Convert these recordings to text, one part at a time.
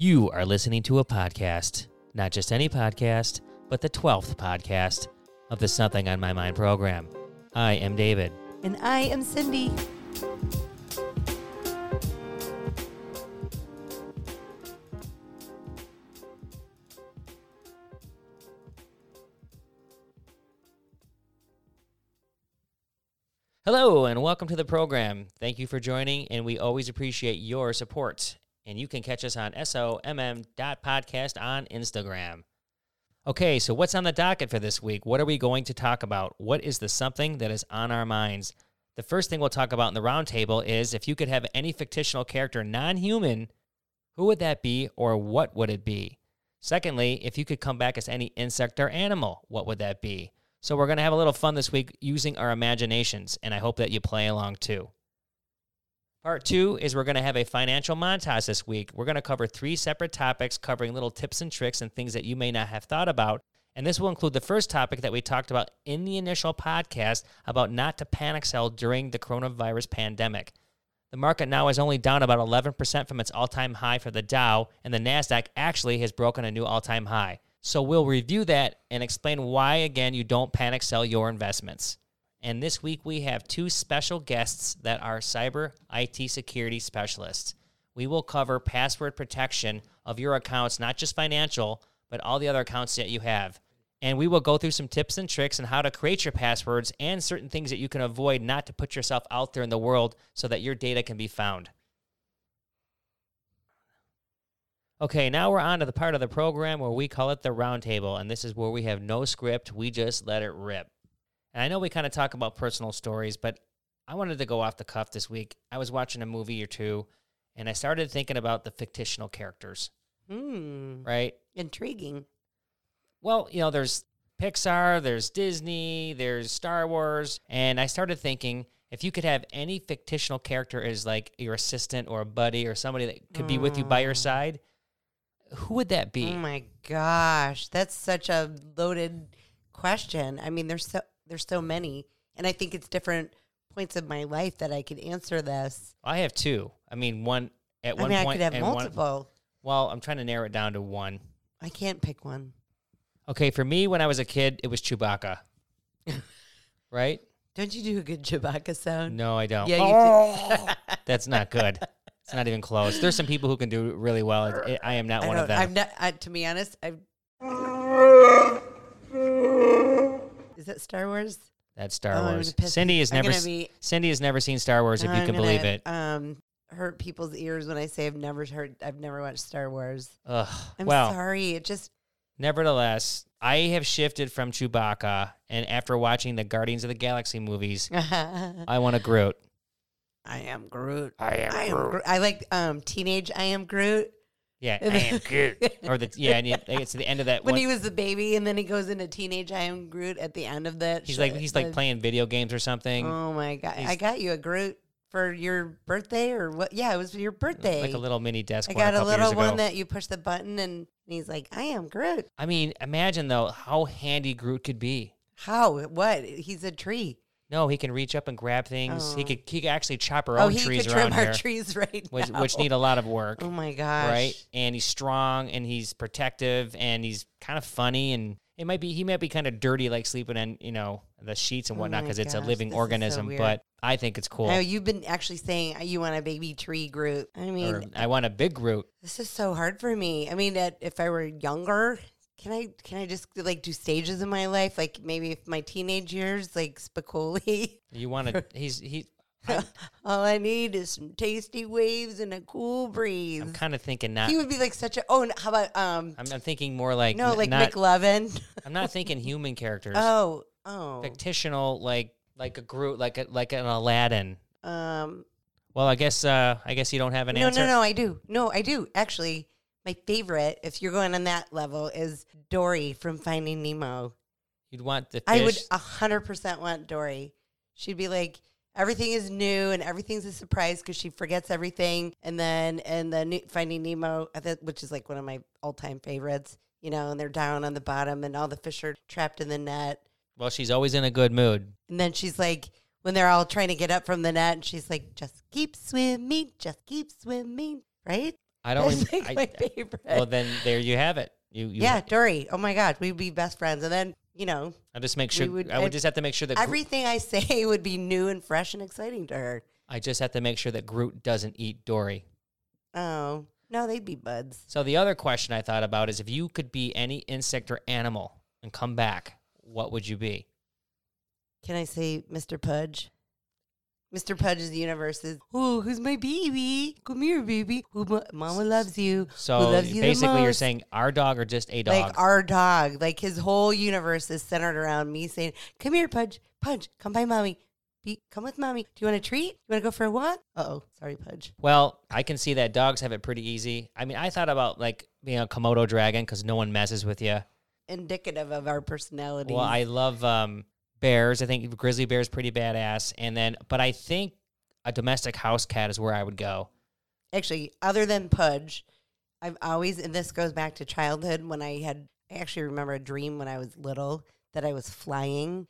You are listening to a podcast, not just any podcast, but the 12th podcast of the Something on My Mind program. I am David. And I am Cindy. Hello and welcome to the program. Thank you for joining, and we always appreciate your support. And you can catch us on SOMM.podcast on Instagram. Okay, so what's on the docket for this week? What are we going to talk about? What is the something that is on our minds? The first thing we'll talk about in the roundtable is if you could have any fictional character non-human, who would that be or what would it be? Secondly, if you could come back as any insect or animal, what would that be? So we're going to have a little fun this week using our imaginations, and I hope that you play along too. Part two is we're going to have a financial montage this week. We're going to cover three separate topics covering little tips and tricks and things that you may not have thought about. And this will include the first topic that we talked about in the initial podcast about not to panic sell during the coronavirus pandemic. The market now is only down about 11% from its all-time high for the Dow, and the Nasdaq actually has broken a new all-time high. So we'll review that and explain why, again, you don't panic sell your investments. And this week we have two special guests that are cyber IT security specialists. We will cover password protection of your accounts, not just financial, but all the other accounts that you have. And we will go through some tips and tricks on how to create your passwords and certain things that you can avoid not to put yourself out there in the world so that your data can be found. Okay, now we're on to the part of the program where we call it the roundtable, and this is where we have no script. We just let it rip. And I know we kind of talk about personal stories, but I wanted to go off the cuff this week. I was watching a movie or two, and I started thinking about the fictional characters. Right? Intriguing. Well, you know, there's Pixar, there's Disney, there's Star Wars, and I started thinking if you could have any fictional character as like your assistant or a buddy or somebody that could be with you by your side, who would that be? Oh my gosh, that's such a loaded question. I mean, there's so many, and I think it's different points of my life that I could answer this. I have two. I mean, one at one point. I could have and multiple. Well, I'm trying to narrow it down to one. I can't pick one. Okay, for me, when I was a kid, it was Chewbacca. Right? Don't you do a good Chewbacca sound? No, I don't. Yeah, you do. That's not good. It's not even close. There's some people who can do really well. I am not one of them. I'm not. To be honest, Is that Star Wars? That's Star Wars. Cindy has never seen Star Wars, if you can believe it. Hurt people's ears when I say I've never watched Star Wars. Ugh. I'm sorry. It just. Nevertheless, I have shifted from Chewbacca, and after watching the Guardians of the Galaxy movies, I want a Groot. I am Groot. I am Groot. I like teenage I am Groot. Yeah, I am Groot. It's the end of that. When he was a baby, and then he goes into teenage I am Groot at the end of that. He's playing video games or something. Oh my god! I got you a Groot for your birthday or what? Yeah, it was for your birthday. Like a little mini desk. I got a little one that you push the button and he's like, I am Groot. I mean, imagine though how handy Groot could be. How? What? He's a tree. No, he can reach up and grab things. Oh. He could actually chop our own trees around here. Oh, he could trim our trees right now. Which need a lot of work. Oh, my gosh. Right? And he's strong, and he's protective, and he's kind of funny, and he might be kind of dirty, like sleeping in, you know, the sheets and whatnot, because it's a living organism, so but I think it's cool. Now, you've been actually saying you want a baby tree Groot. I mean. Or I want a big Groot. This is so hard for me. I mean, if I were younger. Can I just like do stages in my life? Like maybe if my teenage years, like Spicoli. You want to? All I need is some tasty waves and a cool breeze. I'm kind of thinking not. He would be like such a. Oh, and how about I'm thinking more like not, McLovin. I'm not thinking human characters. Oh. Fictional, like a Groot, like an Aladdin. Well, I guess you don't have an answer. No, I do. No, I do actually. My favorite, if you're going on that level, is Dory from Finding Nemo. You'd want the fish. I would 100% want Dory. She'd be like, everything is new and everything's a surprise because she forgets everything. And then Finding Nemo, which is like one of my all-time favorites, you know, and they're down on the bottom and all the fish are trapped in the net. Well, she's always in a good mood. And then she's like, when they're all trying to get up from the net, and she's like, just keep swimming, right? I don't remember. Like my favorite. Well, then there you have it. Yeah, Dory. Oh my God, we'd be best friends, and then I just make sure. I would just have to make sure that everything I say would be new and fresh and exciting to her. I just have to make sure that Groot doesn't eat Dory. Oh no, they'd be buds. So the other question I thought about is if you could be any insect or animal and come back, what would you be? Can I say Mr. Pudge? Mr. Pudge is the universe's, oh, who's my baby? Come here, baby. Mama loves you. So loves you basically you're saying our dog or just a dog? Like our dog. Like his whole universe is centered around me saying, come here, Pudge. Pudge, come by mommy. Come with mommy. Do you want a treat? You want to go for a walk? Uh-oh. Sorry, Pudge. Well, I can see that dogs have it pretty easy. I mean, I thought about like being a Komodo dragon because no one messes with you. Indicative of our personality. Well, I love bears. I think grizzly bear is pretty badass. But I think a domestic house cat is where I would go. Actually, other than Pudge, I've always, and this goes back to childhood when I actually remember a dream when I was little that I was flying,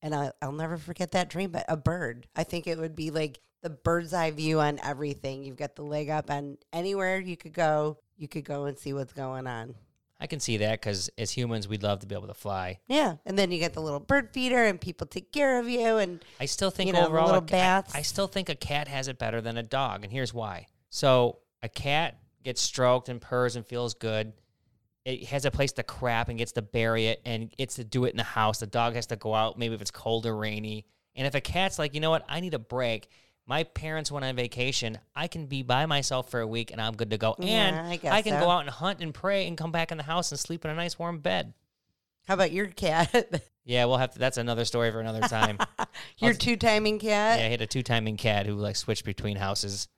and I'll never forget that dream, but a bird. I think it would be like the bird's eye view on everything. You've got the leg up on anywhere you could go and see what's going on. I can see that because as humans, we'd love to be able to fly. Yeah, and then you get the little bird feeder, and people take care of you, and I still think overall, little baths. I still think a cat has it better than a dog, and here's why. So a cat gets stroked and purrs and feels good. It has a place to crap and gets to bury it, and gets to do it in the house. The dog has to go out, maybe if it's cold or rainy. And if a cat's like, you know what, I need a break. My parents went on vacation. I can be by myself for a week, and I'm good to go. And yeah, I can go out and hunt and pray and come back in the house and sleep in a nice warm bed. How about your cat? Yeah, we'll have to. That's another story for another time. Your two-timing cat? Yeah, I had a two-timing cat who like switched between houses.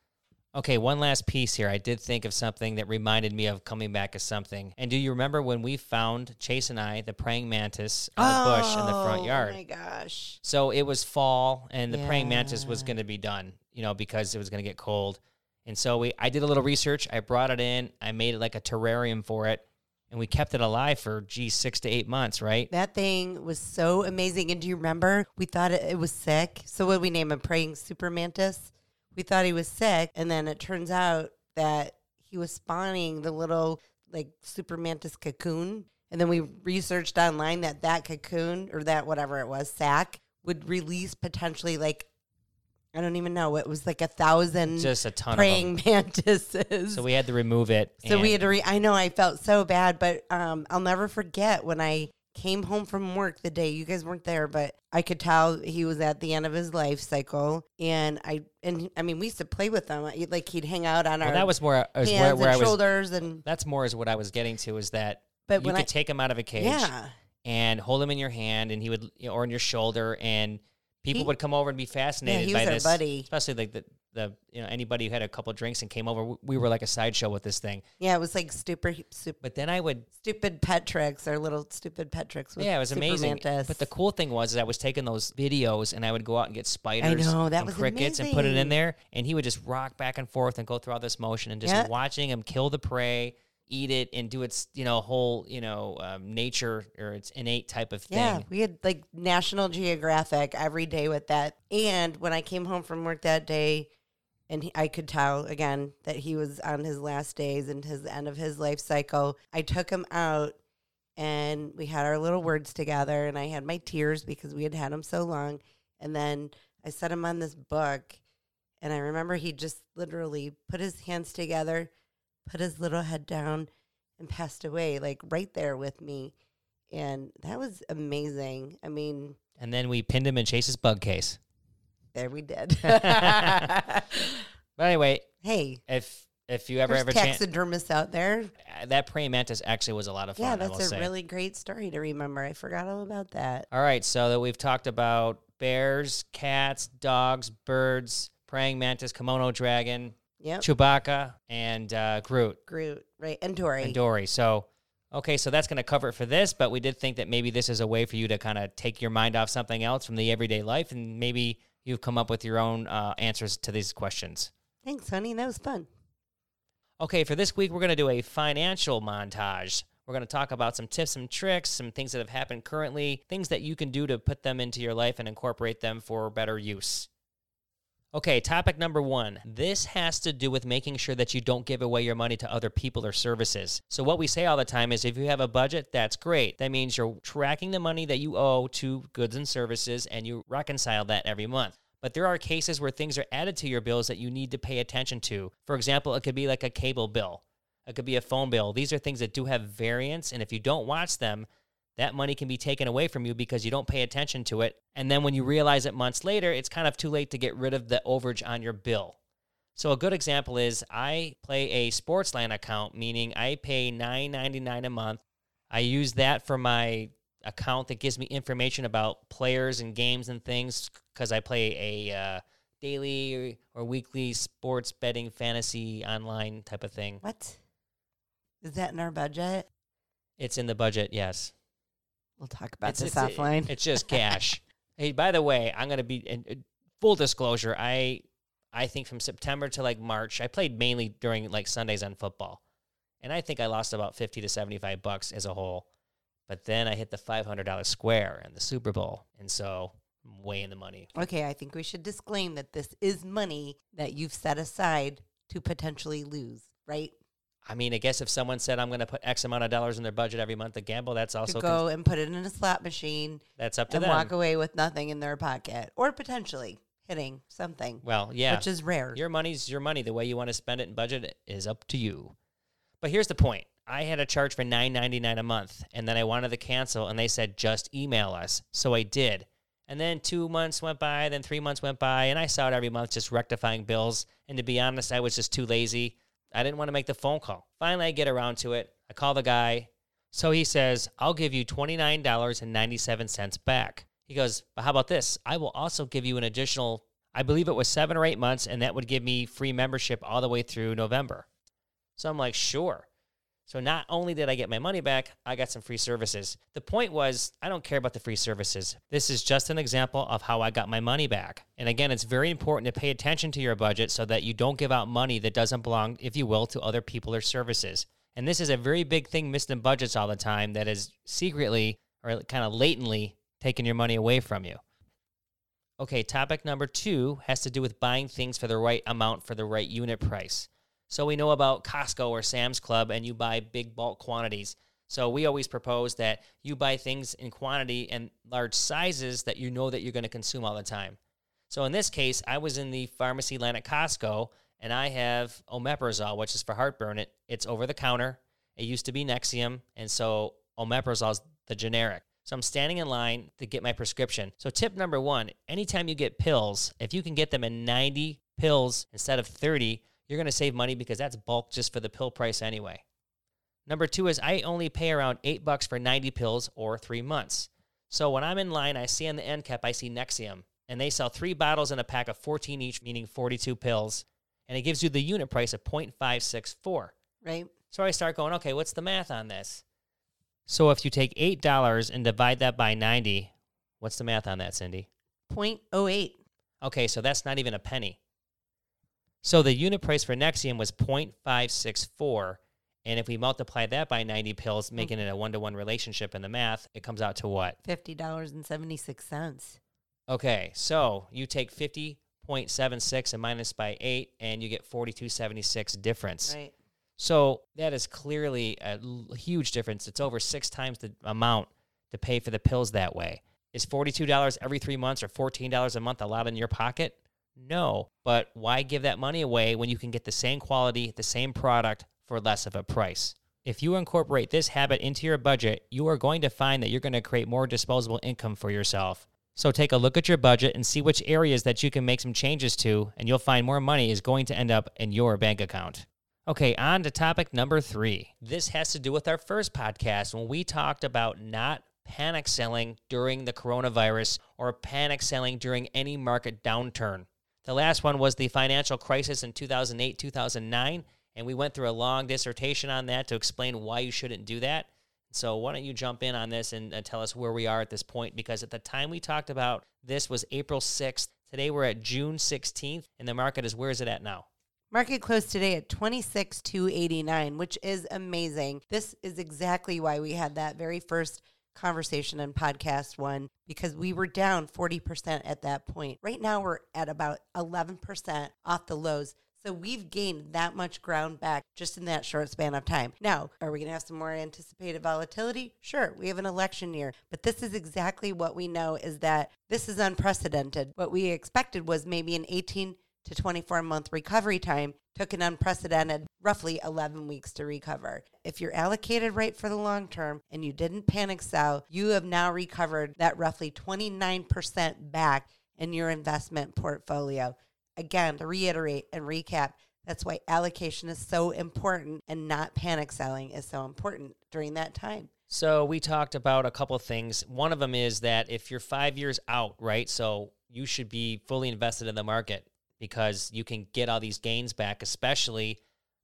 Okay, one last piece here. I did think of something that reminded me of coming back as something. And do you remember when we found, Chase and I, the praying mantis on the bush in the front yard? Oh, my gosh. So it was fall, and the praying mantis was going to be done, because it was going to get cold. And so I did a little research. I brought it in. I made it like a terrarium for it. And we kept it alive for, 6 to 8 months, right? That thing was so amazing. And do you remember? We thought it was sick. So what did we name him? Praying super mantis? We thought he was sick, and then it turns out that he was spawning the little, super mantis cocoon, and then we researched online that cocoon, or that whatever it was, sac, would release potentially, I don't even know, it was 1,000 just a ton praying of mantises. So we had to remove it. I know, I felt so bad, but I'll never forget when I came home from work the day you guys weren't there, but I could tell he was at the end of his life cycle. And I mean, we used to play with him. He'd hang out on our shoulders. And that's more is what I was getting to is that you could take him out of a cage and hold him in your hand and he would, or on your shoulder. And people would come over and be fascinated by this, buddy. Especially anybody who had a couple of drinks and came over, we were like a sideshow with this thing. Yeah, it was like super. But then I would little stupid pet tricks. With it was amazing. Mantis. But the cool thing was, is I was taking those videos and I would go out and get spiders and crickets amazing. And put it in there, and he would just rock back and forth and go through all this motion and just watching him kill the prey, eat it, and do its whole nature or its innate type of thing. Yeah, we had National Geographic every day with that. And when I came home from work that day, and I could tell again that he was on his last days and his end of his life cycle, I took him out and we had our little words together, and I had my tears because we had him so long. And then I set him on this book, and I remember he just literally put his hands together, put his little head down, and passed away, right there with me. And that was amazing. I mean... And then we pinned him in Chase's bug case. There we did. But anyway... Hey. If you ever have a chance... taxidermists out there. That praying mantis actually was a lot of fun, I will say. Really great story to remember. I forgot all about that. All right, so that we've talked about bears, cats, dogs, birds, praying mantis, Komodo dragon... Yep. Chewbacca and Groot. Groot, right, and Dory. So, okay, so that's going to cover it for this, but we did think that maybe this is a way for you to kind of take your mind off something else from the everyday life, and maybe you've come up with your own answers to these questions. Thanks, honey. That was fun. Okay, for this week, we're going to do a financial montage. We're going to talk about some tips and tricks, some things that have happened currently, things that you can do to put them into your life and incorporate them for better use. Okay, topic number one. This has to do with making sure that you don't give away your money to other people or services. So what we say all the time is if you have a budget, that's great. That means you're tracking the money that you owe to goods and services and you reconcile that every month. But there are cases where things are added to your bills that you need to pay attention to. For example, it could be like a cable bill. It could be a phone bill. These are things that do have variance, and if you don't watch them, that money can be taken away from you because you don't pay attention to it. And then when you realize it months later, it's kind of too late to get rid of the overage on your bill. So a good example is I play a SportsLAN account, meaning I pay $9.99 a month. I use that for my account that gives me information about players and games and things because I play a daily or weekly sports betting fantasy online type of thing. What? Is that in our budget? It's in the budget, yes. We'll talk about this offline. It's just cash. Hey, by the way, I'm going to be in full disclosure. I think from September to like March, I played mainly during like Sundays on football. And I think I lost about $50 to $75 as a whole. But then I hit the $500 square and the Super Bowl. And so I'm way in the money. Okay, I think we should disclaim that this is money that you've set aside to potentially lose, right? I mean, I guess if someone said I'm going to put X amount of dollars in their budget every month to gamble, that's also... go and put it in a slot machine. That's up to them. And walk away with nothing in their pocket. Or potentially hitting something. Well, yeah. Which is rare. Your money's your money. The way you want to spend it and budget it is up to you. But here's the point. I had a charge for $9.99 a month, and then I wanted to cancel, and they said, just email us. So I did. And then 2 months went by, then 3 months went by, and I saw it every month just rectifying bills. And to be honest, I was just too lazy. I didn't want to make the phone call. Finally, I get around to it. I call the guy. So he says, I'll give you $29.97 back. He goes, but how about this? I will also give you an additional, I believe it was 7 or 8 months, and that would give me free membership all the way through November. So I'm like, sure. So not only did I get my money back, I got some free services. The point was, I don't care about the free services. This is just an example of how I got my money back. And again, it's very important to pay attention to your budget so that you don't give out money that doesn't belong, if you will, to other people or services. And this is a very big thing missed in budgets all the time that is secretly or kind of latently taking your money away from you. Okay, topic number two has to do with buying things for the right amount for the right unit price. So we know about Costco or Sam's Club, and you buy big bulk quantities. So we always propose that you buy things in quantity and large sizes that you know that you're going to consume all the time. So in this case, I was in the pharmacy line at Costco, and I have Omeprazole, which is for heartburn. It's over the counter. It used to be Nexium, and so Omeprazole is the generic. So I'm standing in line to get my prescription. So tip number one, anytime you get pills, if you can get them in 90 pills instead of 30, you're going to save money because that's bulk just for the pill price anyway. Number two is I only pay around $8 for 90 pills or 3 months. So when I'm in line, I see on the end cap, I see Nexium, and they sell 3 bottles in a pack of 14 each, meaning 42 pills, and it gives you the unit price of 0.564. Right. So I start going, okay, what's the math on this? So if you take $8 and divide that by 90, what's the math on that, Cindy? 0.08. Okay, so that's not even a penny. So the unit price for Nexium was 0.564, and if we multiply that by 90 pills, making it a one-to-one relationship in the math, it comes out to what? $50.76. Okay, so you take 50.76 and minus by 8, and you get 42.76 difference. Right. So that is clearly a huge difference. It's over 6 times the amount to pay for the pills that way. Is $42 every 3 months or $14 a month a lot in your pocket? No, but why give that money away when you can get the same quality, the same product for less of a price? If you incorporate this habit into your budget, you are going to find that you're going to create more disposable income for yourself. So take a look at your budget and see which areas that you can make some changes to, and you'll find more money is going to end up in your bank account. Okay, on to topic number 3. This has to do with our first podcast when we talked about not panic selling during the coronavirus or panic selling during any market downturn. The last one was the financial crisis in 2008, 2009, and we went through a long dissertation on that to explain why you shouldn't do that. So why don't you jump in on this and tell us where we are at this point, because at the time we talked about this was April 6th. Today we're at June 16th, and the market is, where is it at now? Market closed today at 26,289, which is amazing. This is exactly why we had that very first conversation and podcast one, because we were down 40% at that point. Right now we're at about 11% off the lows. So we've gained that much ground back just in that short span of time. Now, are we going to have some more anticipated volatility? Sure, we have an election year, but this is exactly what we know is that this is unprecedented. What we expected was maybe an 18 to 24 month recovery time, took an unprecedented roughly 11 weeks to recover. If you're allocated right for the long term and you didn't panic sell, you have now recovered that roughly 29% back in your investment portfolio. Again, to reiterate and recap, that's why allocation is so important and not panic selling is so important during that time. So we talked about a couple of things. One of them is that if you're 5 years out, right, so you should be fully invested in the market because you can get all these gains back, especially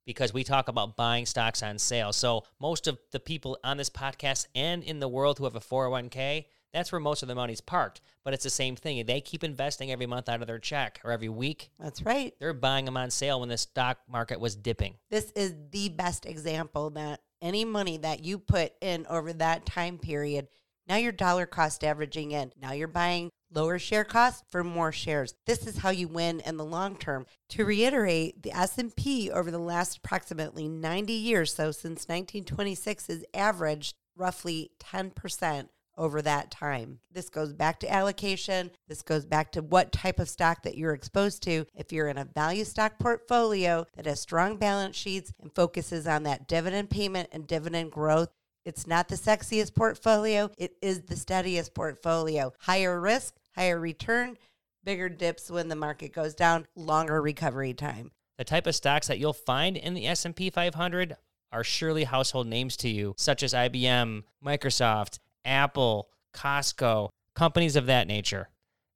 because we talk about buying stocks on sale. So most of the people on this podcast and in the world who have a 401k, that's where most of the money's parked, but it's the same thing. They keep investing every month out of their check or every week. That's right. They're buying them on sale when the stock market was dipping. This is the best example that any money that you put in over that time period, now you're dollar cost averaging in. Now you're buying lower share costs for more shares. This is how you win in the long term. To reiterate, the S&P over the last approximately 90 years, so since 1926, has averaged roughly 10%. Over that time. This goes back to allocation. This goes back to what type of stock that you're exposed to. If you're in a value stock portfolio that has strong balance sheets and focuses on that dividend payment and dividend growth, it's not the sexiest portfolio. It is the steadiest portfolio. Higher risk, higher return, bigger dips when the market goes down, longer recovery time. The type of stocks that you'll find in the S&P 500 are surely household names to you, such as IBM, Microsoft, Apple, Costco, companies of that nature.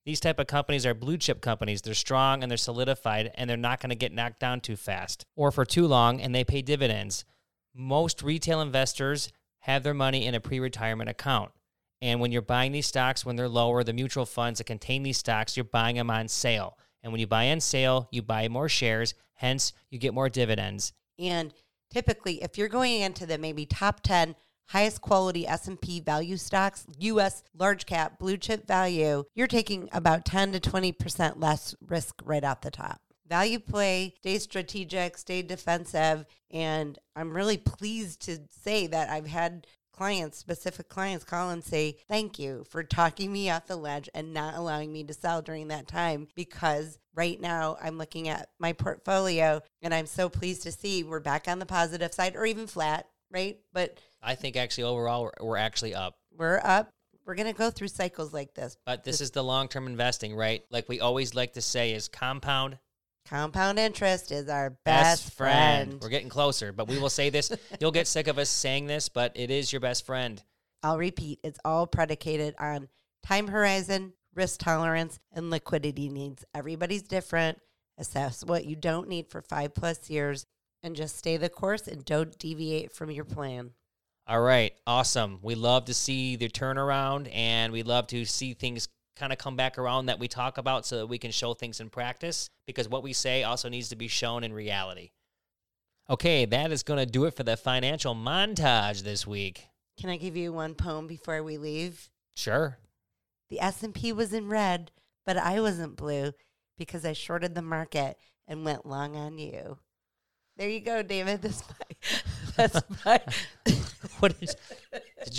These type of companies are blue chip companies. They're strong and they're solidified and they're not going to get knocked down too fast or for too long, and they pay dividends. Most retail investors have their money in a pre-retirement account. And when you're buying these stocks, when they're lower, the mutual funds that contain these stocks, you're buying them on sale. And when you buy on sale, you buy more shares, hence you get more dividends. And typically, if you're going into the maybe top 10 highest quality S&P value stocks, U.S. large cap, blue chip value, you're taking about 10 to 20% less risk right off the top. Value play, stay strategic, stay defensive. And I'm really pleased to say that I've had clients, specific clients, call and say, thank you for talking me off the ledge and not allowing me to sell during that time, because right now I'm looking at my portfolio and I'm so pleased to see we're back on the positive side or even flat, right? But I think actually overall we're actually up. We're up. We're going to go through cycles like this. But this is the long-term investing, right? Like we always like to say is compound. Compound interest is our best friend. We're getting closer, but we will say this. You'll get sick of us saying this, but it is your best friend. I'll repeat. It's all predicated on time horizon, risk tolerance, and liquidity needs. Everybody's different. Assess what you don't need for 5+ years and just stay the course and don't deviate from your plan. All right. Awesome. We love to see the turnaround and we love to see things kind of come back around that we talk about so that we can show things in practice, because what we say also needs to be shown in reality. Okay. That is going to do it for the financial montage this week. Can I give you one poem before we leave? Sure. The S&P was in red, but I wasn't blue because I shorted the market and went long on you. There you go, David. That's my Did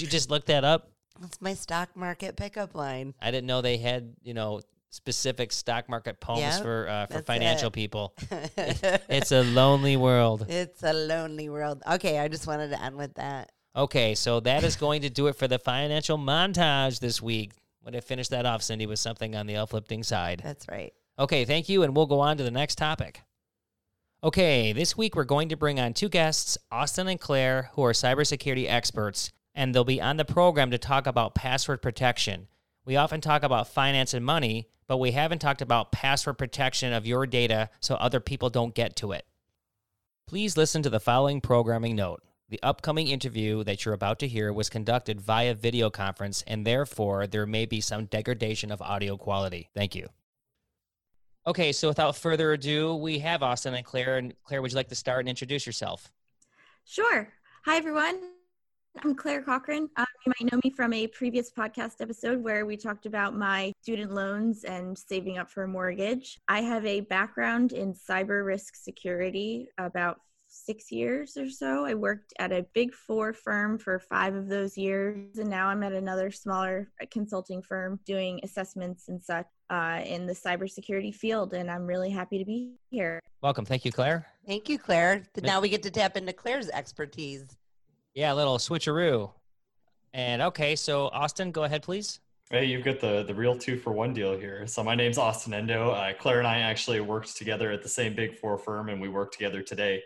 you just look that up? That's my stock market pickup line. I didn't know they had, specific stock market poems for financial people. It's a lonely world. It's a lonely world. Okay, I just wanted to end with that. Okay, so that is going to do it for the financial montage this week. Would have finished that off, Cindy, with something on the uplifting side. That's right. Okay, thank you, and we'll go on to the next topic. Okay, this week we're going to bring on two guests, Austin and Claire, who are cybersecurity experts, and they'll be on the program to talk about password protection. We often talk about finance and money, but we haven't talked about password protection of your data so other people don't get to it. Please listen to the following programming note. The upcoming interview that you're about to hear was conducted via video conference, and therefore there may be some degradation of audio quality. Thank you. Okay, so without further ado, we have Austin and Claire. And Claire, would you like to start and introduce yourself? Sure. Hi, everyone. I'm Claire Cochran. You might know me from a previous podcast episode where we talked about my student loans and saving up for a mortgage. I have a background in cyber risk security, about 6 years or so. I worked at a big four firm for 5 of those years, and now I'm at another smaller consulting firm doing assessments and such in the cybersecurity field, and I'm really happy to be here. Welcome. Thank you, Claire. Thank you, Claire. Now we get to tap into Claire's expertise. Yeah, a little switcheroo. And okay, so Austin, go ahead, please. Hey, you've got the real 2-for-1 deal here. So my name's Austin Endo. Claire and I actually worked together at the same big four firm, and we work together today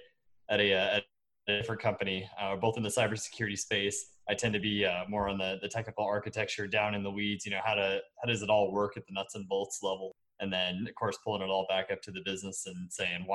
at a different company, both in the cybersecurity space. I tend to be more on the technical architecture, down in the weeds, you know, how does it all work at the nuts and bolts level? And then, of course, pulling it all back up to the business and saying,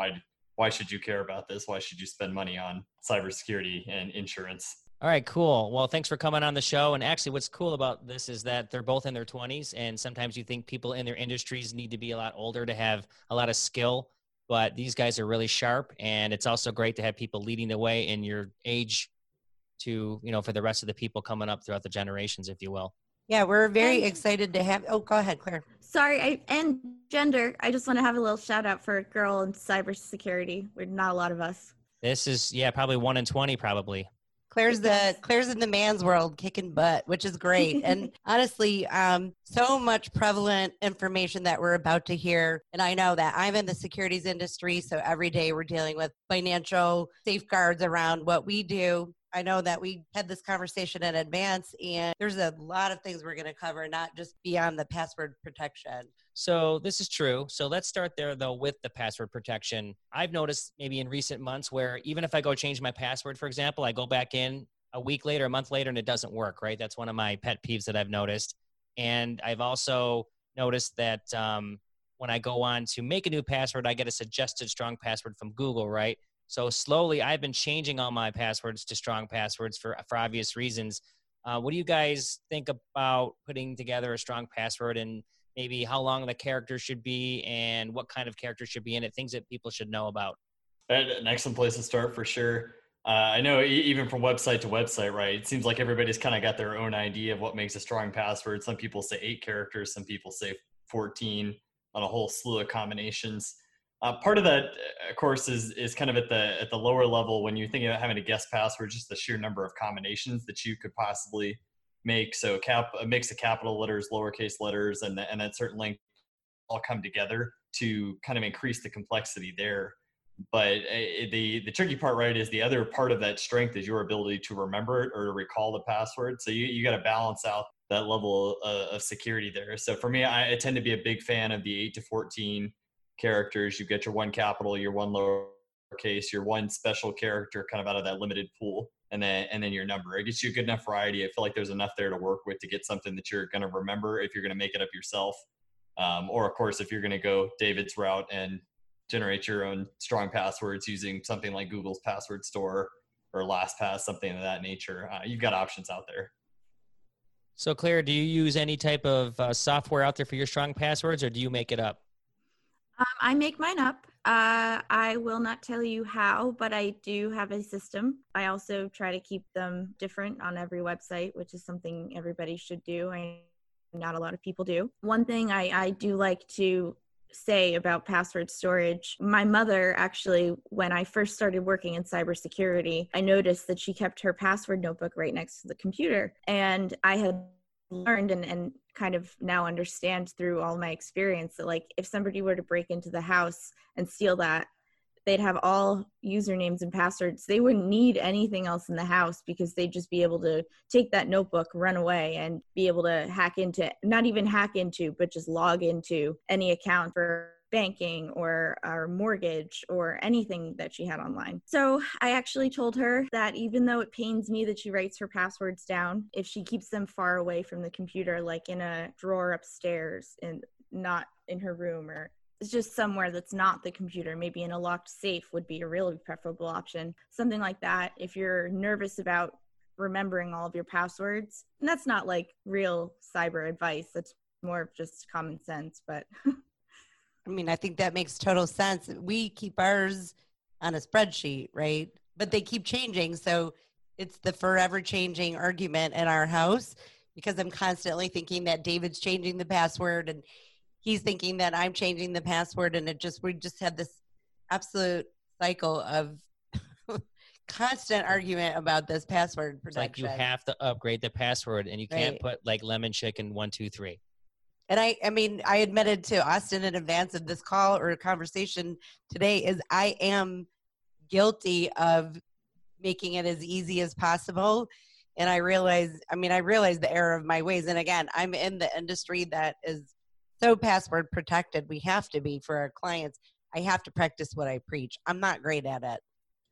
why should you care about this? Why should you spend money on cybersecurity and insurance? All right, cool. Well, thanks for coming on the show. And actually what's cool about this is that they're both in their 20s, and sometimes you think people in their industries need to be a lot older to have a lot of skill, but these guys are really sharp. And it's also great to have people leading the way in your age to, you know, for the rest of the people coming up throughout the generations, if you will. Yeah, we're very excited to have, go ahead, Claire. Sorry, and gender, I just want to have a little shout out for a girl in cybersecurity. We're not a lot of us. This is, yeah, probably 1 in 20 probably. Claire's in the man's world kicking butt, which is great. And honestly, so much prevalent information that we're about to hear. And I know that I'm in the securities industry, so every day we're dealing with financial safeguards around what we do. I know that we had this conversation in advance, and there's a lot of things we're going to cover, not just beyond the password protection. So this is true. So let's start there, though, with the password protection. I've noticed maybe in recent months where even if I go change my password, for example, I go back in a week later, a month later, and it doesn't work, right? That's one of my pet peeves that I've noticed. And I've also noticed that when I go on to make a new password, I get a suggested strong password from Google, right? So slowly, I've been changing all my passwords to strong passwords for obvious reasons. What do you guys think about putting together a strong password, and maybe how long the character should be and what kind of character should be in it, things that people should know about? An excellent place to start for sure. I know even from website to website, right? It seems like everybody's kind of got their own idea of what makes a strong password. Some people say 8 characters, some people say 14, on a whole slew of combinations. Part of that, of course, is kind of at the lower level when you're thinking about having a guest password, just the sheer number of combinations that you could possibly make. So a mix of capital letters, lowercase letters, and that certain length all come together to kind of increase the complexity there. But the tricky part, right, is the other part of that strength is your ability to remember it or to recall the password. So you got to balance out that level of security there. So for me, I tend to be a big fan of the 8 to 14 characters. You get your 1 capital, your 1 lowercase, your 1 special character kind of out of that limited pool, and then your number. It gets you a good enough variety. I feel like there's enough there to work with to get something that you're going to remember if you're going to make it up yourself. Or of course, if you're going to go David's route and generate your own strong passwords using something like Google's password store or LastPass, something of that nature, you've got options out there. So Claire, do you use any type of software out there for your strong passwords, or do you make it up? I make mine up. I will not tell you how, but I do have a system. I also try to keep them different on every website, which is something everybody should do. Not a lot of people do. One thing I do like to say about password storage, my mother actually, when I first started working in cybersecurity, I noticed that she kept her password notebook right next to the computer. And I had learned and kind of now understand through all my experience that, like, if somebody were to break into the house and steal that, they'd have all usernames and passwords. They wouldn't need anything else in the house because they'd just be able to take that notebook, run away, and be able to just log into any account for banking or our mortgage or anything that she had online. So I actually told her that even though it pains me that she writes her passwords down, if she keeps them far away from the computer, like in a drawer upstairs and not in her room, or it's just somewhere that's not the computer, maybe in a locked safe would be a really preferable option. Something like that. If you're nervous about remembering all of your passwords, and that's not like real cyber advice, that's more of just common sense, but... I mean, I think that makes total sense. We keep ours on a spreadsheet, right? But they keep changing. So It's the forever changing argument in our house because I'm constantly thinking that David's changing the password and he's thinking that I'm changing the password, and we just had this absolute cycle of constant argument about this password protection. Like, you have to upgrade the password, and you can't put like lemon chicken 1 2 3. And I mean, I admitted to Austin in advance of this call or conversation today is I am guilty of making it as easy as possible. And I realize the error of my ways. And again, I'm in the industry that is so password protected. We have to be for our clients. I have to practice what I preach. I'm not great at it.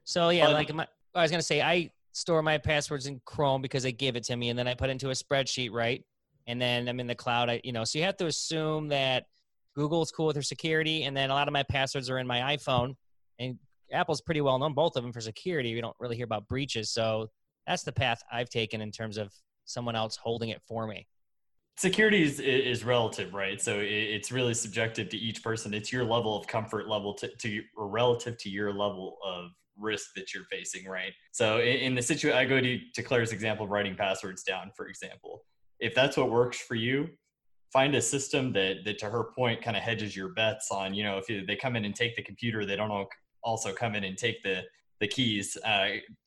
So yeah, I was going to say, I store my passwords in Chrome because they give it to me, and then I put it into a spreadsheet, right? And then I'm in the cloud, so you have to assume that Google's cool with their security. And then a lot of my passwords are in my iPhone, and Apple's pretty well known, both of them, for security. We don't really hear about breaches. So that's the path I've taken in terms of someone else holding it for me. Security is relative, right? So it's really subjective to each person. It's your level of comfort level to or relative to your level of risk that you're facing, right? So in the situation, I go to Claire's example of writing passwords down, for example. If that's what works for you, find a system that to her point, kind of hedges your bets on, if they come in and take the computer, they don't also come in and take the keys.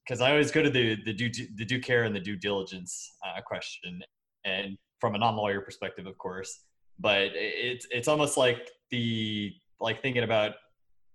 Because I always go to the due care and the due diligence question, and from a non-lawyer perspective, of course. But it's almost like thinking about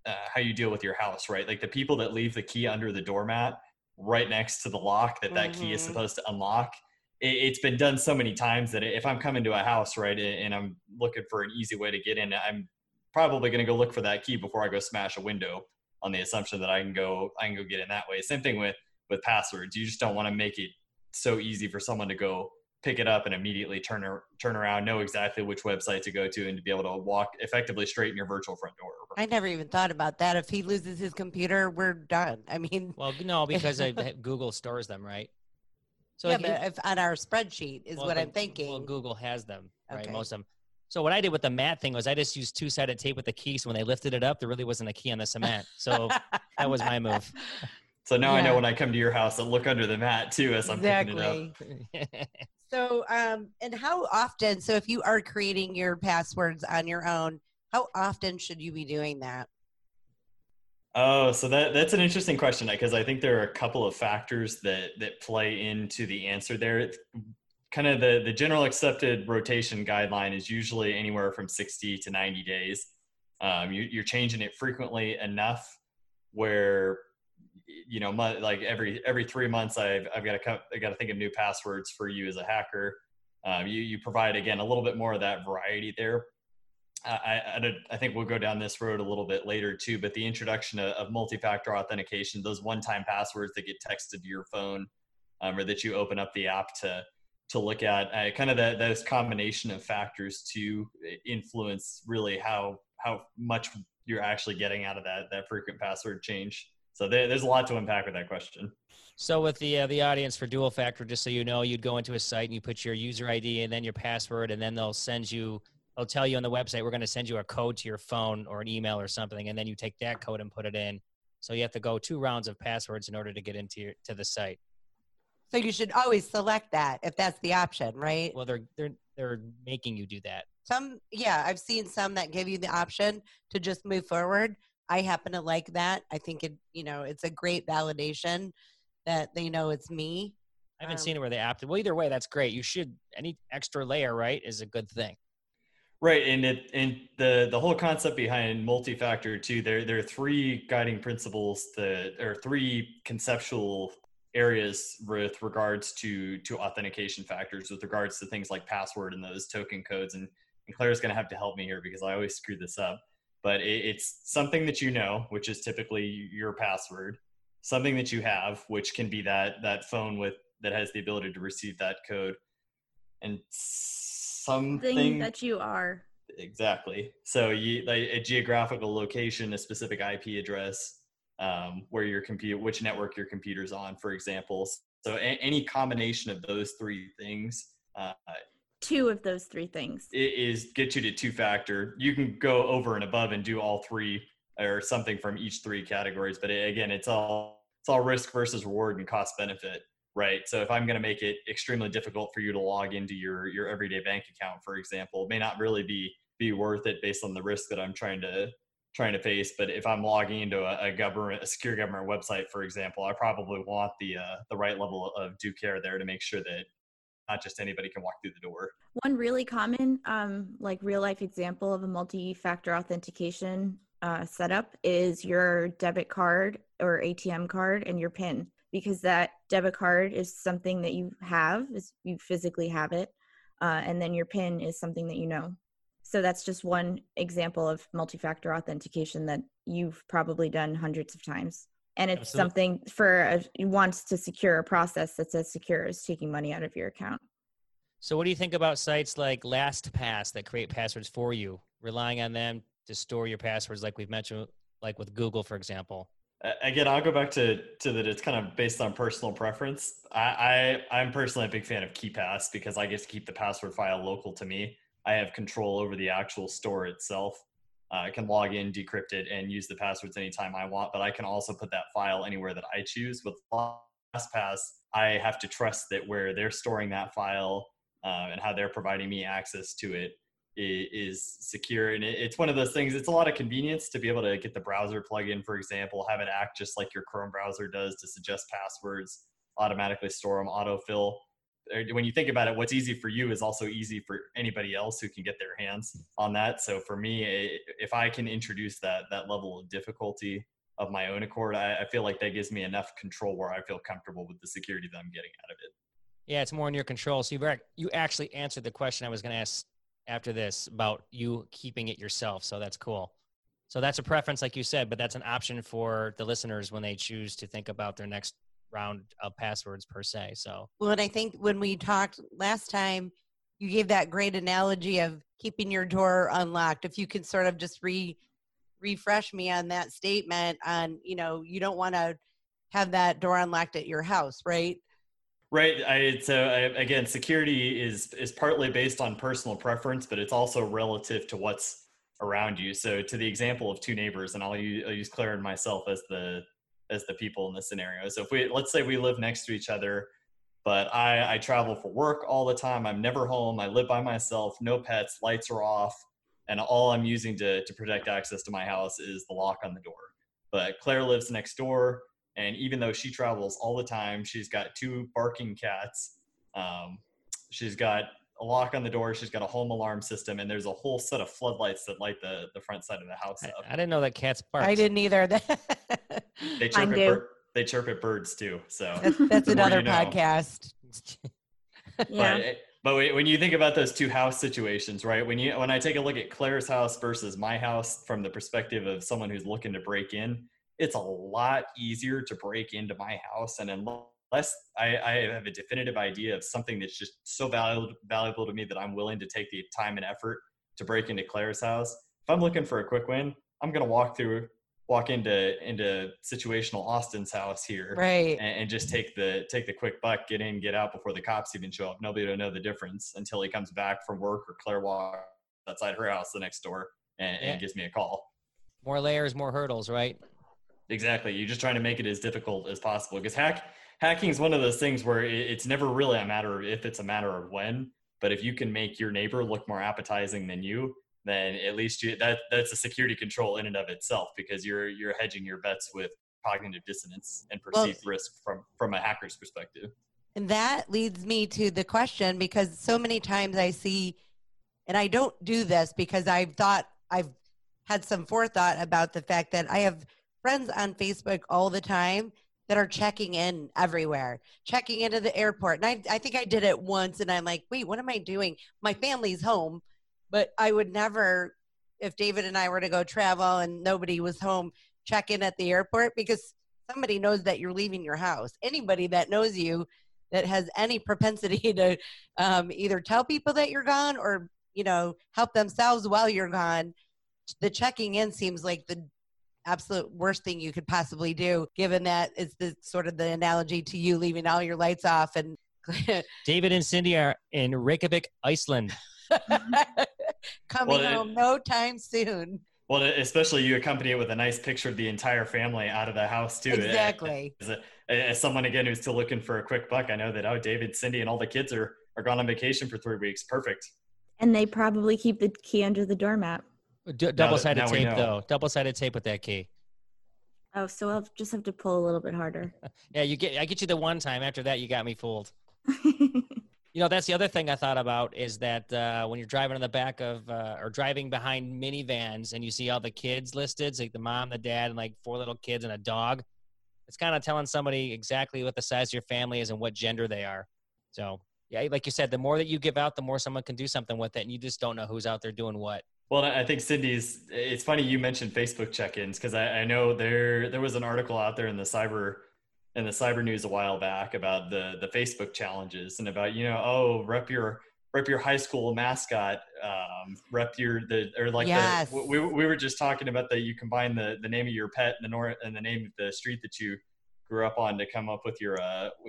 how you deal with your house, right? Like the people that leave the key under the doormat right next to the lock that key is supposed to unlock. It's been done so many times that if I'm coming to a house, right, and I'm looking for an easy way to get in, I'm probably going to go look for that key before I go smash a window, on the assumption that I can go get in that way. Same thing with passwords. You just don't want to make it so easy for someone to go pick it up and immediately turn around, know exactly which website to go to, and to be able to walk effectively straight in your virtual front door. I never even thought about that. If he loses his computer, we're done. I mean, well, no, because Google stores them, right? So yeah, but if on our spreadsheet is what I'm thinking. Well, Google has them, right? Okay. Most of them. So what I did with the mat thing was I just used two-sided tape with the key. So when they lifted it up, there really wasn't a key on the cement. So that was my move. So now I know when I come to your house, I'll look under the mat too as I'm picking it up. So, and how often, so if you are creating your passwords on your own, how often should you be doing that? Oh, so that's an interesting question, because I think there are a couple of factors that play into the answer there. It's kind of the general accepted rotation guideline is usually anywhere from 60 to 90 days. You're changing it frequently enough where, like every 3 months, I got to think of new passwords for you as a hacker. You provide, again, a little bit more of that variety there. I think we'll go down this road a little bit later too, but the introduction of multi-factor authentication, those one-time passwords that get texted to your phone, or that you open up the app to look at, kind of those combination of factors to influence really how much you're actually getting out of that frequent password change. So there's a lot to unpack with that question. So with the audience, for dual factor, just so you know, you'd go into a site and you put your user ID and then your password, and then they'll tell you on the website, we're going to send you a code to your phone or an email or something, and then you take that code and put it in. So you have to go 2 rounds of passwords in order to get into to the site. So you should always select that if that's the option, right? Well, they're making you do that. I've seen some that give you the option to just move forward. I happen to like that. I think it's a great validation that they know it's me. I haven't seen it where they opted. Well, either way, that's great. You should, any extra layer, right, is a good thing. Right, and the whole concept behind multi-factor too. There are 3 guiding principles or 3 conceptual areas with regards to authentication factors, with regards to things like password and those token codes. And Claire's going to have to help me here because I always screw this up. But it's something that you know, which is typically your password. Something that you have, which can be that phone that has the ability to receive that code, and something that you are. Exactly. So like a geographical location, a specific IP address, where your which network your computer's on, for example. So any combination of those 3 things. 2 of those 3 things. It is get you to 2-factor. You can go over and above and do all 3 or something from each 3 categories. But again, it's all risk versus reward and cost benefit. right? So if I'm going to make it extremely difficult for you to log into your everyday bank account, for example, it may not really be worth it based on the risk that I'm trying to face. But if I'm logging into a secure government website, for example, I probably want the right level of due care there to make sure that not just anybody can walk through the door. One really common like real life example of a multi-factor authentication setup is your debit card or ATM card and your PIN, because that debit card is something that you have, is you physically have it, and then your PIN is something that you know. So that's just one example of multi-factor authentication that you've probably done hundreds of times. And it's something wants to secure a process that's as secure as taking money out of your account. So what do you think about sites like LastPass that create passwords for you, relying on them to store your passwords like we've mentioned, like with Google, for example? Again, I'll go back to that. It's kind of based on personal preference. I'm personally a big fan of KeePass because I get to keep the password file local to me. I have control over the actual store itself. I can log in, decrypt it, and use the passwords anytime I want, but I can also put that file anywhere that I choose. With LastPass, I have to trust that where they're storing that file and how they're providing me access to it is secure. And it's one of those things, it's a lot of convenience to be able to get the browser plugin, for example, have it act just like your Chrome browser does to suggest passwords, automatically store them, autofill. When you think about it, what's easy for you is also easy for anybody else who can get their hands on that. So for me, if I can introduce that level of difficulty of my own accord, I feel like that gives me enough control where I feel comfortable with the security that I'm getting out of it. Yeah, it's more in your control. So you actually answered the question I was going to ask after this about you keeping it yourself. So that's cool. So that's a preference, like you said, but that's an option for the listeners when they choose to think about their next round of passwords per se. So, well, and I think when we talked last time, you gave that great analogy of keeping your door unlocked. If you can sort of just refresh me on that statement on, you know, you don't want to have that door unlocked at your house, right? Right. So again, security is partly based on personal preference, but it's also relative to what's around you. So to the example of two neighbors, and I'll use Claire and myself as the people in this scenario. So if let's say we live next to each other, but I travel for work all the time. I'm never home. I live by myself, no pets, lights are off. And all I'm using to protect access to my house is the lock on the door. But Claire lives next door. And even though she travels all the time, she's got two barking cats. She's got a lock on the door. She's got a home alarm system, and there's a whole set of floodlights that light the front side of the house up. I didn't know that cats bark. I didn't either. They chirp at birds too. So that's another podcast. Yeah. But when you think about those two house situations, right? When I take a look at Claire's house versus my house from the perspective of someone who's looking to break in, it's a lot easier to break into my house. And unless I have a definitive idea of something that's just so valuable to me that I'm willing to take the time and effort to break into Claire's house, if I'm looking for a quick win, I'm going to walk into situational Austin's house here, right? And just take the quick buck, get in, get out before the cops even show up. Nobody will know the difference until he comes back from work, or Claire walks outside her house the next door and gives me a call. More layers, more hurdles, right? Exactly. You're just trying to make it as difficult as possible, because hacking is one of those things where it's never really a matter of if, it's a matter of when. But if you can make your neighbor look more appetizing than you, then at least that's a security control in and of itself, because you're hedging your bets with cognitive dissonance and perceived risk from a hacker's perspective. And that leads me to the question, because so many times I see, and I don't do this because I've had some forethought about the fact that I have friends on Facebook all the time that are checking in everywhere, checking into the airport. And I think I did it once, and I'm like, wait, what am I doing? My family's home, but I would never, if David and I were to go travel and nobody was home, check in at the airport, because somebody knows that you're leaving your house. Anybody that knows you that has any propensity to either tell people that you're gone or, you know, help themselves while you're gone, the checking in seems like the absolute worst thing you could possibly do, given that it's the sort of the analogy to you leaving all your lights off. And David and Cindy are in Reykjavik, Iceland. Coming home no time soon. Well, especially you accompany it with a nice picture of the entire family out of the house too. Exactly. It, as someone, again, who's still looking for a quick buck, I know that, oh, David, Cindy, and all the kids are gone on vacation for 3 weeks. Perfect. And they probably keep the key under the doormat. Double-sided tape, though. Double-sided tape with that key. Oh, so I'll just have to pull a little bit harder. Yeah, I get you the one time. After that, you got me fooled. You know, that's the other thing I thought about is that when you're driving on the back of or driving behind minivans and you see all the kids listed, so like the mom, the dad, and like four little kids and a dog, it's kind of telling somebody exactly what the size of your family is and what gender they are. So, yeah, like you said, the more that you give out, the more someone can do something with it, and you just don't know who's out there doing what. Well, I think Cindy's, it's funny you mentioned Facebook check-ins, because I know there was an article out there in the cyber news a while back about the Facebook challenges and about, you know, oh, rep your high school mascot, yes. we were just talking about that. You combine the name of your pet and the name of the street that you grew up on to come up with your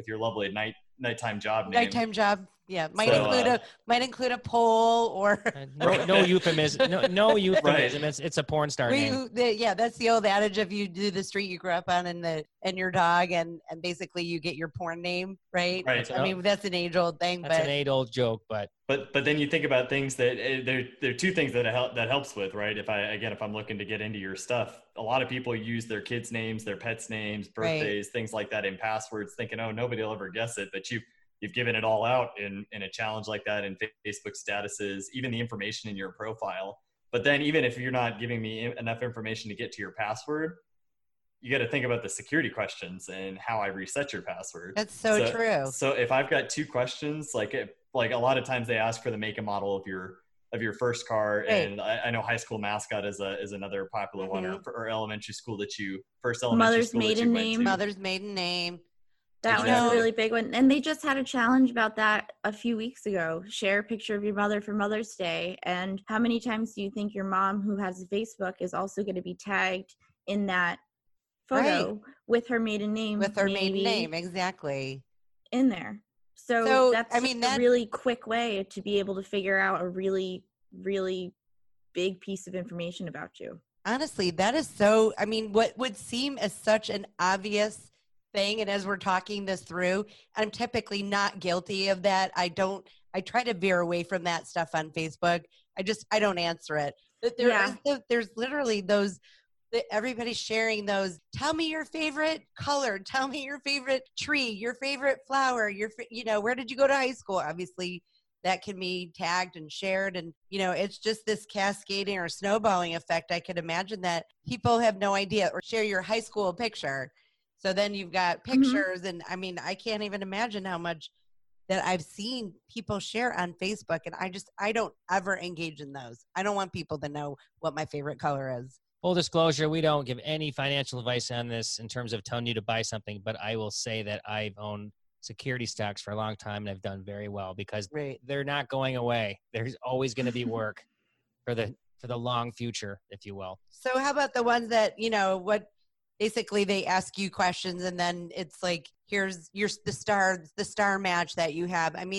lovely nighttime job name. Nighttime job. Yeah. Might include a pole or no euphemism. No euphemism. Right. It's a porn star name. That's the old adage of you do the street you grew up on and your dog and basically you get your porn name, right? Right. I mean that's an age-old thing. That's an age-old joke, but then you think about things that there are two things that helps with, right? If I'm looking to get into your stuff, a lot of people use their kids' names, their pets' names, birthdays, right, things like that in passwords, thinking, oh, nobody will ever guess it, but you've given it all out in a challenge like that, in Facebook statuses, even the information in your profile. But then even if you're not giving me enough information to get to your password, you got to think about the security questions and how I reset your password. That's so true. So if I've got two questions, like a lot of times they ask for the make and model of your first car. Right. And I know high school mascot is another popular one, or elementary school that you first elementary mother's school maiden that you name, went to. Mother's maiden name. That was a really big one. And they just had a challenge about that a few weeks ago. Share a picture of your mother for Mother's Day. And how many times do you think your mom, who has Facebook, is also going to be tagged in that photo, right, with her maiden name? With her maiden name, exactly. In there. So that's a really quick way to be able to figure out a really, really big piece of information about you. Honestly, that is so, what would seem as such an obvious thing, and as we're talking this through, I'm typically not guilty of that. I try to veer away from that stuff on Facebook. I don't answer it. But there's literally those, everybody's sharing those, tell me your favorite color, tell me your favorite tree, your favorite flower, where did you go to high school? Obviously that can be tagged and shared. And, it's just this cascading or snowballing effect. I could imagine that people have no idea, or share your high school picture. So then you've got pictures, mm-hmm, and I can't even imagine how much that I've seen people share on Facebook, and I don't ever engage in those. I don't want people to know what my favorite color is. Full disclosure, we don't give any financial advice on this in terms of telling you to buy something, but I will say that I've owned security stocks for a long time and I've done very well because they're not going away. There's always going to be work for the long future, if you will. So how about the ones that, basically, they ask you questions, and then it's like, here's the star match that you have. And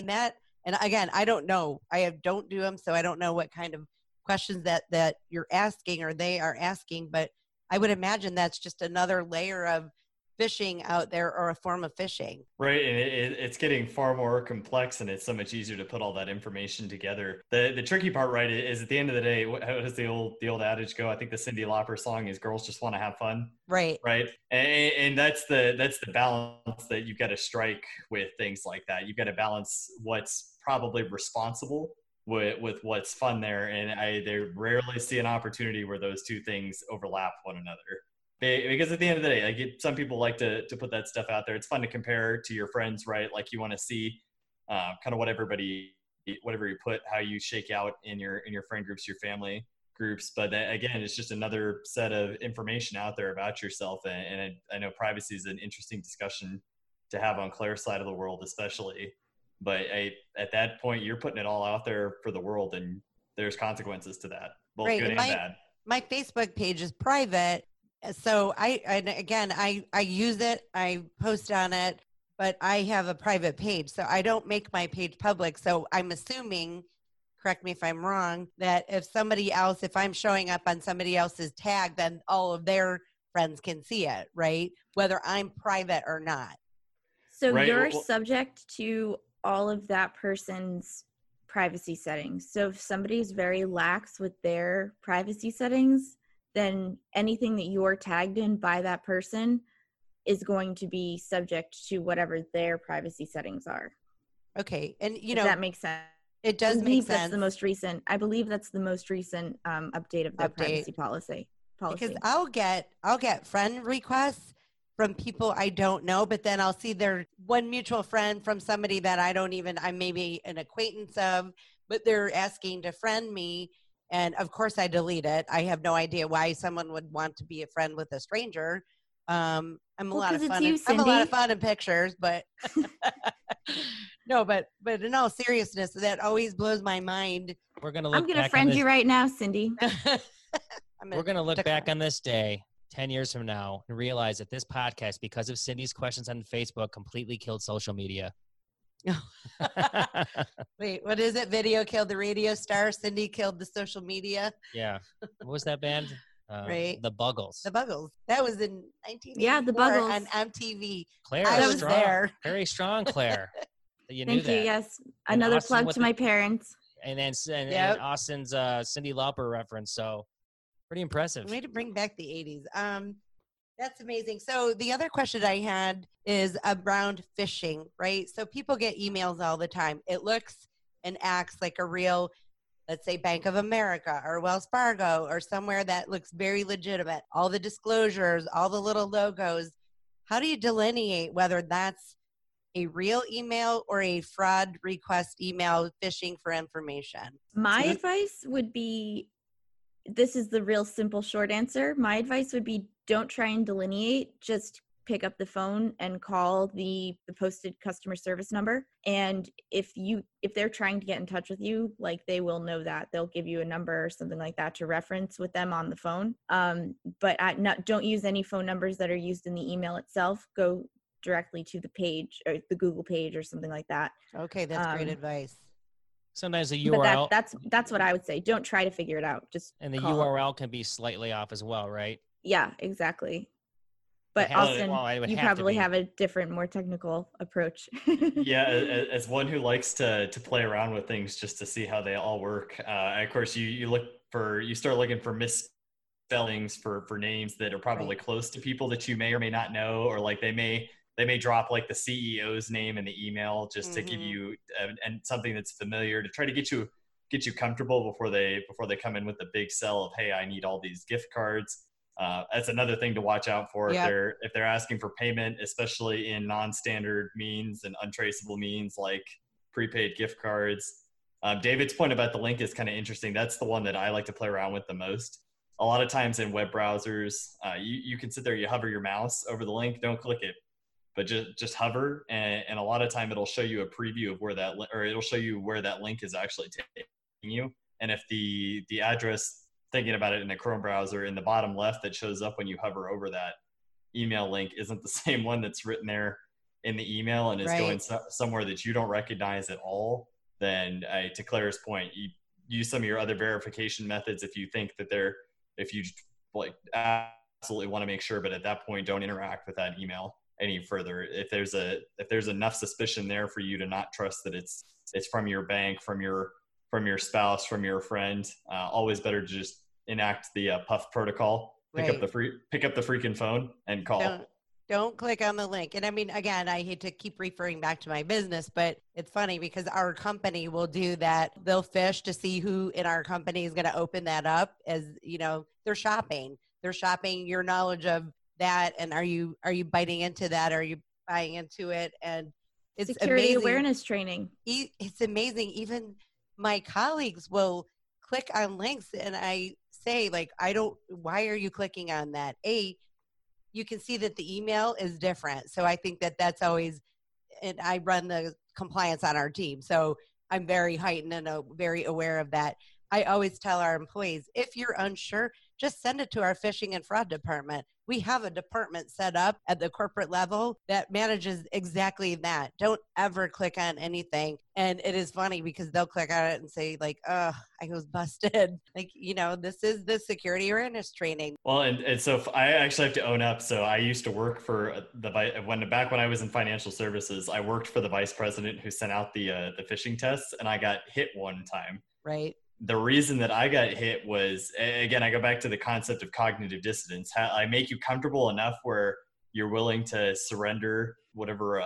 again, I don't know. I don't do them, so I don't know what kind of questions that you're asking or they are asking, but I would imagine that's just another layer of phishing out there, or a form of phishing. Right, and it's getting far more complex, and it's so much easier to put all that information together. The tricky part, right, is at the end of the day, how does the old adage go? I think the Cyndi Lauper song is "Girls just want to have fun." Right, right, and that's the balance that you've got to strike with things like that. You've got to balance what's probably responsible with what's fun there, and I rarely see an opportunity where those two things overlap one another. Because at the end of the day, some people like to put that stuff out there. It's fun to compare to your friends, right? Like you want to see kind of whatever you put, how you shake out in your friend groups, your family groups. But that, again, it's just another set of information out there about yourself. And I know privacy is an interesting discussion to have on Claire's side of the world, especially. But at that point, you're putting it all out there for the world, and there's consequences to that, both right, good and bad. My Facebook page is private. So I use it, I post on it, but I have a private page, so I don't make my page public. So I'm assuming, correct me if I'm wrong, that if I'm showing up on somebody else's tag, then all of their friends can see it, right? Whether I'm private or not. So right. You're subject to all of that person's privacy settings. So if somebody's very lax with their privacy settings, then anything that you're tagged in by that person is going to be subject to whatever their privacy settings are. Okay. And if that makes sense. It does make sense. I believe that's the most recent update of their privacy policy. Because I'll get friend requests from people I don't know, but then I'll see their one mutual friend from somebody that I'm maybe an acquaintance of, but they're asking to friend me. And of course I delete it. I have no idea why someone would want to be a friend with a stranger. I'm a lot of fun in pictures, but no, but in all seriousness, that always blows my mind. I'm going to friend you right now, Cindy. We're going to look back on this day 10 years from now and realize that this podcast, because of Cindy's questions on Facebook, completely killed social media. Wait, what is it? Video killed the radio star. Cindy killed the social media. Yeah. What was that band? Right. The Buggles. That was in 1984 The Buggles. On MTV. Claire, I was there. Very strong, Claire. Thank you. Yes. Another Austin plug to my parents. And Austin's Cyndi Lauper reference. So pretty impressive. Way to bring back the 80s. That's amazing. So the other question I had is around phishing, right? So people get emails all the time. It looks and acts like a real, let's say, Bank of America or Wells Fargo or somewhere that looks very legitimate. All the disclosures, all the little logos. How do you delineate whether that's a real email or a fraud request email phishing for information? My advice would be, this is the real simple short answer. My advice would be, don't try and delineate. Just pick up the phone and call the posted customer service number. And if they're trying to get in touch with you, like, they will know that. They'll give you a number or something like that to reference with them on the phone. Don't use any phone numbers that are used in the email itself. Go directly to the page or the Google page or something like that. Okay, that's great advice. Sometimes the URL. That's what I would say. Don't try to figure it out. URL can be slightly off as well, right? Yeah, exactly. But Austin, you probably have a different, more technical approach. Yeah, as one who likes to play around with things just to see how they all work. And of course, you start looking for misspellings for names that are probably close to people that you may or may not know, or like they may drop like the CEO's name in the email just to give you and something that's familiar to try to get you comfortable before they come in with the big sell of, hey, I need all these gift cards. That's another thing to watch out for. Yep. If they're asking for payment, especially in non-standard means and untraceable means like prepaid gift cards. David's point about the link is kind of interesting. That's the one that I like to play around with the most. A lot of times in web browsers, you can sit there, you hover your mouse over the link, don't click it, but just hover. And a lot of time it'll show you a preview of where that link is actually taking you. And if the address, thinking about it in a Chrome browser, in the bottom left that shows up when you hover over that email link isn't the same one that's written there in the email and is going somewhere that you don't recognize at all, then to Claire's point, you use some of your other verification methods if you think that if you absolutely want to make sure, but at that point, don't interact with that email any further. If there's enough suspicion there for you to not trust that it's from your bank, from your spouse, from your friend, always better to just enact the PUFF protocol. Pick up the freaking phone and call. Don't click on the link. And I mean, again, I hate to keep referring back to my business, but it's funny because our company will do that. They'll fish to see who in our company is going to open that up, as you know, they're shopping. They're shopping your knowledge of that. And are you biting into that? Are you buying into it? And it's security amazing. Awareness training. It's amazing. Even my colleagues will click on links and I say, like, why are you clicking on that? You can see that the email is different. So I think that that's always, and I run the compliance on our team. So I'm very heightened and very aware of that. I always tell our employees, if you're unsure, just send it to our phishing and fraud department. We have a department set up at the corporate level that manages exactly that. Don't ever click on anything. And it is funny because they'll click on it and say like, oh, I was busted. Like, you know, this is the security awareness training. Well, and so I actually have to own up. So I used to work for back when I was in financial services, I worked for the vice president who sent out the phishing tests, and I got hit one time. Right. The reason that I got hit was, again, I go back to the concept of cognitive dissonance. How I make you comfortable enough where you're willing to surrender whatever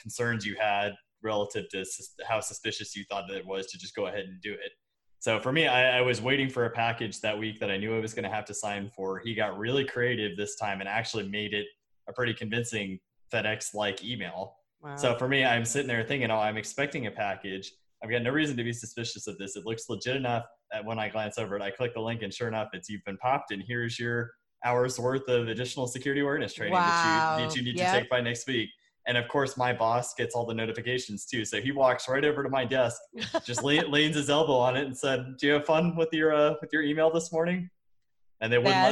concerns you had relative to how suspicious you thought that it was, to just go ahead and do it. So for me, I was waiting for a package that week that I knew I was going to have to sign for. He got really creative this time and actually made it a pretty convincing FedEx-like email. Wow. So for me, I'm sitting there thinking, oh, I'm expecting a package. I've got no reason to be suspicious of this. It looks legit enough that when I glance over it, I click the link, and sure enough, it's, you've been popped, and here's your hour's worth of additional security awareness training that you need to take by next week. And of course, my boss gets all the notifications too. So he walks right over to my desk, just leans his elbow on it, and said, "Do you have fun with your email this morning?" And they wouldn't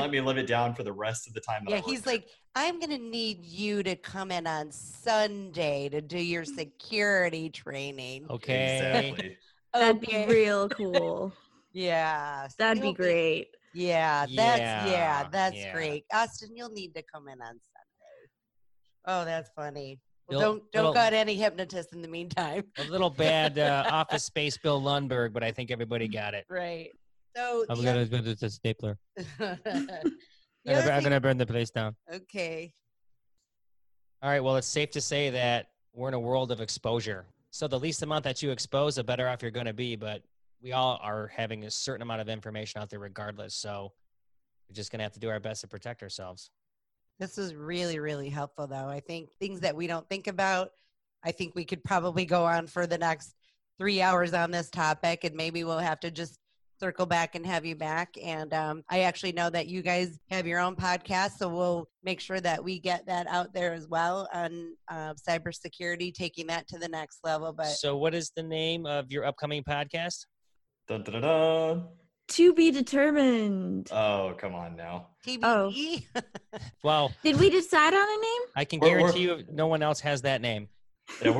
let me live it down for the rest of the time. Like, I'm going to need you to come in on Sunday to do your security training. Okay. Exactly. That'd be real cool. Yeah. That'd be great. That's great. Austin, you'll need to come in on Sunday. Oh, that's funny. Well, don't got any hypnotist in the meantime. A little bad Office Space Bill Lundberg, but I think everybody got it. Right. So I'm going to just stapler. I'm going to burn the place down. Okay. All right. Well, it's safe to say that we're in a world of exposure. So the least amount that you expose, the better off you're going to be. But we all are having a certain amount of information out there regardless. So we're just going to have to do our best to protect ourselves. This is really, really helpful, though. I think things that we don't think about, I think we could probably go on for the next 3 hours on this topic, and maybe we'll have to just circle back and have you back. And I actually know that you guys have your own podcast, so we'll make sure that we get that out there as well on cybersecurity, taking that to the next level. But so what is the name of your upcoming podcast? Dun, dun, dun, dun. To be determined. Oh, come on now. TBD? Oh. Well. Did we decide on a name? I can guarantee you no one else has that name. Yeah,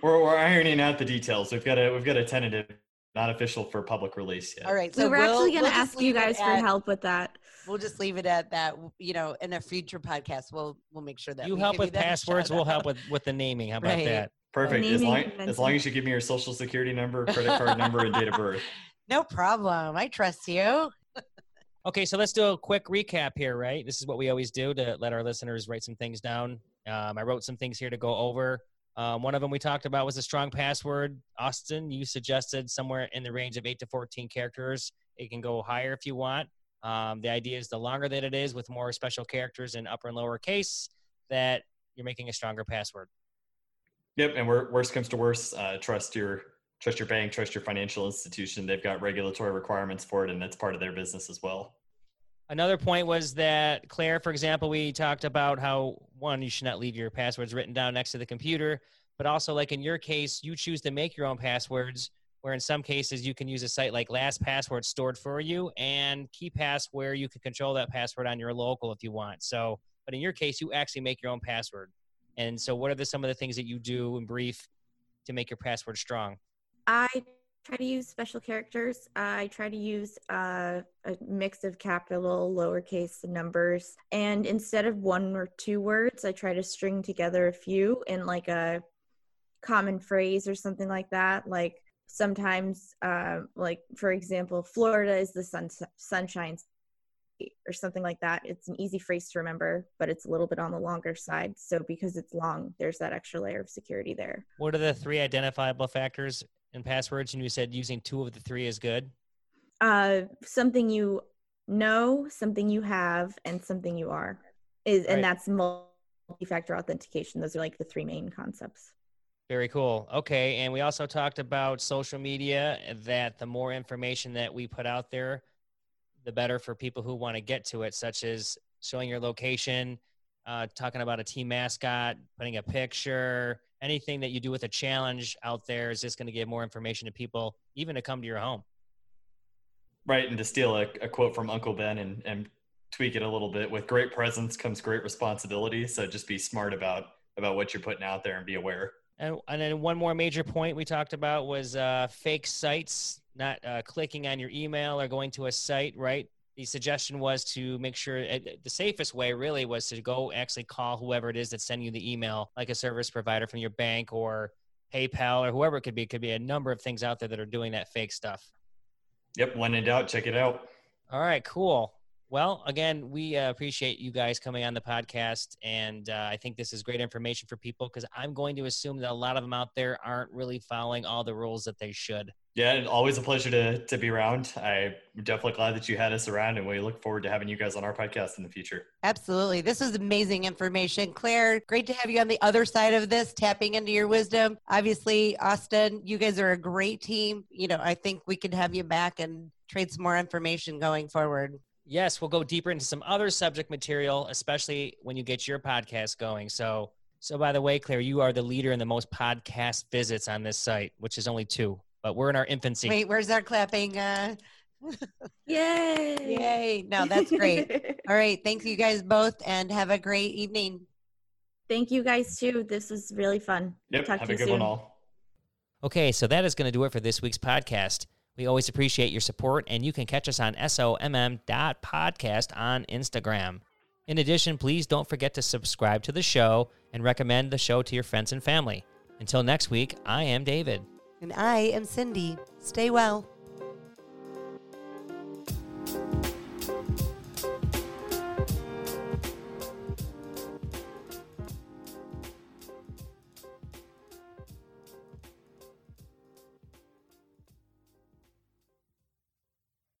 we're ironing out the details. We've got a tentative, not official for public release yet. All right. So we're actually going to ask you guys for help with that. We'll just leave it at that. You know, in a future podcast, we'll make sure that you help with passwords. We'll help with the naming. How about that? Perfect. As long as you give me your social security number, credit card number, and date of birth. No problem. I trust you. Okay, so let's do a quick recap here, right? This is what we always do to let our listeners write some things down. I wrote some things here to go over. One of them we talked about was a strong password. Austin, you suggested somewhere in the range of 8 to 14 characters. It can go higher if you want. The idea is the longer that it is with more special characters in upper and lower case, that you're making a stronger password. Yep, and worst comes to worst, trust your bank, trust your financial institution. They've got regulatory requirements for it, and that's part of their business as well. Another point was that, Claire, for example, we talked about how, one, you should not leave your passwords written down next to the computer, but also, like in your case, you choose to make your own passwords, where in some cases you can use a site like LastPass where it's stored for you, and KeePass where you can control that password on your local if you want. So, but in your case, you actually make your own password. And so what are some of the things that you do in brief to make your password strong? I try to use special characters. I try to use a mix of capital, lowercase numbers. And instead of one or two words, I try to string together a few in like a common phrase or something like that. Like sometimes, like for example, Florida is the sunshine state or something like that. It's an easy phrase to remember, but it's a little bit on the longer side. So because it's long, there's that extra layer of security there. What are the three identifiable factors and passwords? And you said using two of the three is good? Something you know, something you have, and something you are. And that's multi-factor authentication. Those are like the three main concepts. Very cool. Okay. And we also talked about social media, that the more information that we put out there, the better for people who want to get to it, such as showing your location, talking about a team mascot, putting a picture. Anything that you do with a challenge out there is just going to give more information to people, even to come to your home. Right. And to steal a quote from Uncle Ben and tweak it a little bit. With great presence comes great responsibility. So just be smart about what you're putting out there and be aware. And then one more major point we talked about was fake sites, not clicking on your email or going to a site, right? The suggestion was to make sure the safest way really was to go actually call whoever it is that's sending you the email, like a service provider from your bank or PayPal or whoever it could be. It could be a number of things out there that are doing that fake stuff. Yep. When in doubt, check it out. All right, cool. Well, again, we appreciate you guys coming on the podcast. And I think this is great information for people because I'm going to assume that a lot of them out there aren't really following all the rules that they should. Yeah, always a pleasure to be around. I'm definitely glad that you had us around, and we look forward to having you guys on our podcast in the future. Absolutely. This was amazing information. Claire, great to have you on the other side of this, tapping into your wisdom. Obviously, Austin, you guys are a great team. You know, I think we can have you back and trade some more information going forward. Yes, we'll go deeper into some other subject material, especially when you get your podcast going. So by the way, Claire, you are the leader in the most podcast visits on this site, which is only 2. But we're in our infancy. Wait, where's our clapping? Yay. Yay. No, that's great. All right. Thanks you guys both and have a great evening. Thank you guys too. This was really fun. Yep. Talk have to a good soon. One all. Okay. So that is going to do it for this week's podcast. We always appreciate your support, and you can catch us on SOMM.podcast on Instagram. In addition, please don't forget to subscribe to the show and recommend the show to your friends and family. Until next week, I am David. And I am Cindy. Stay well.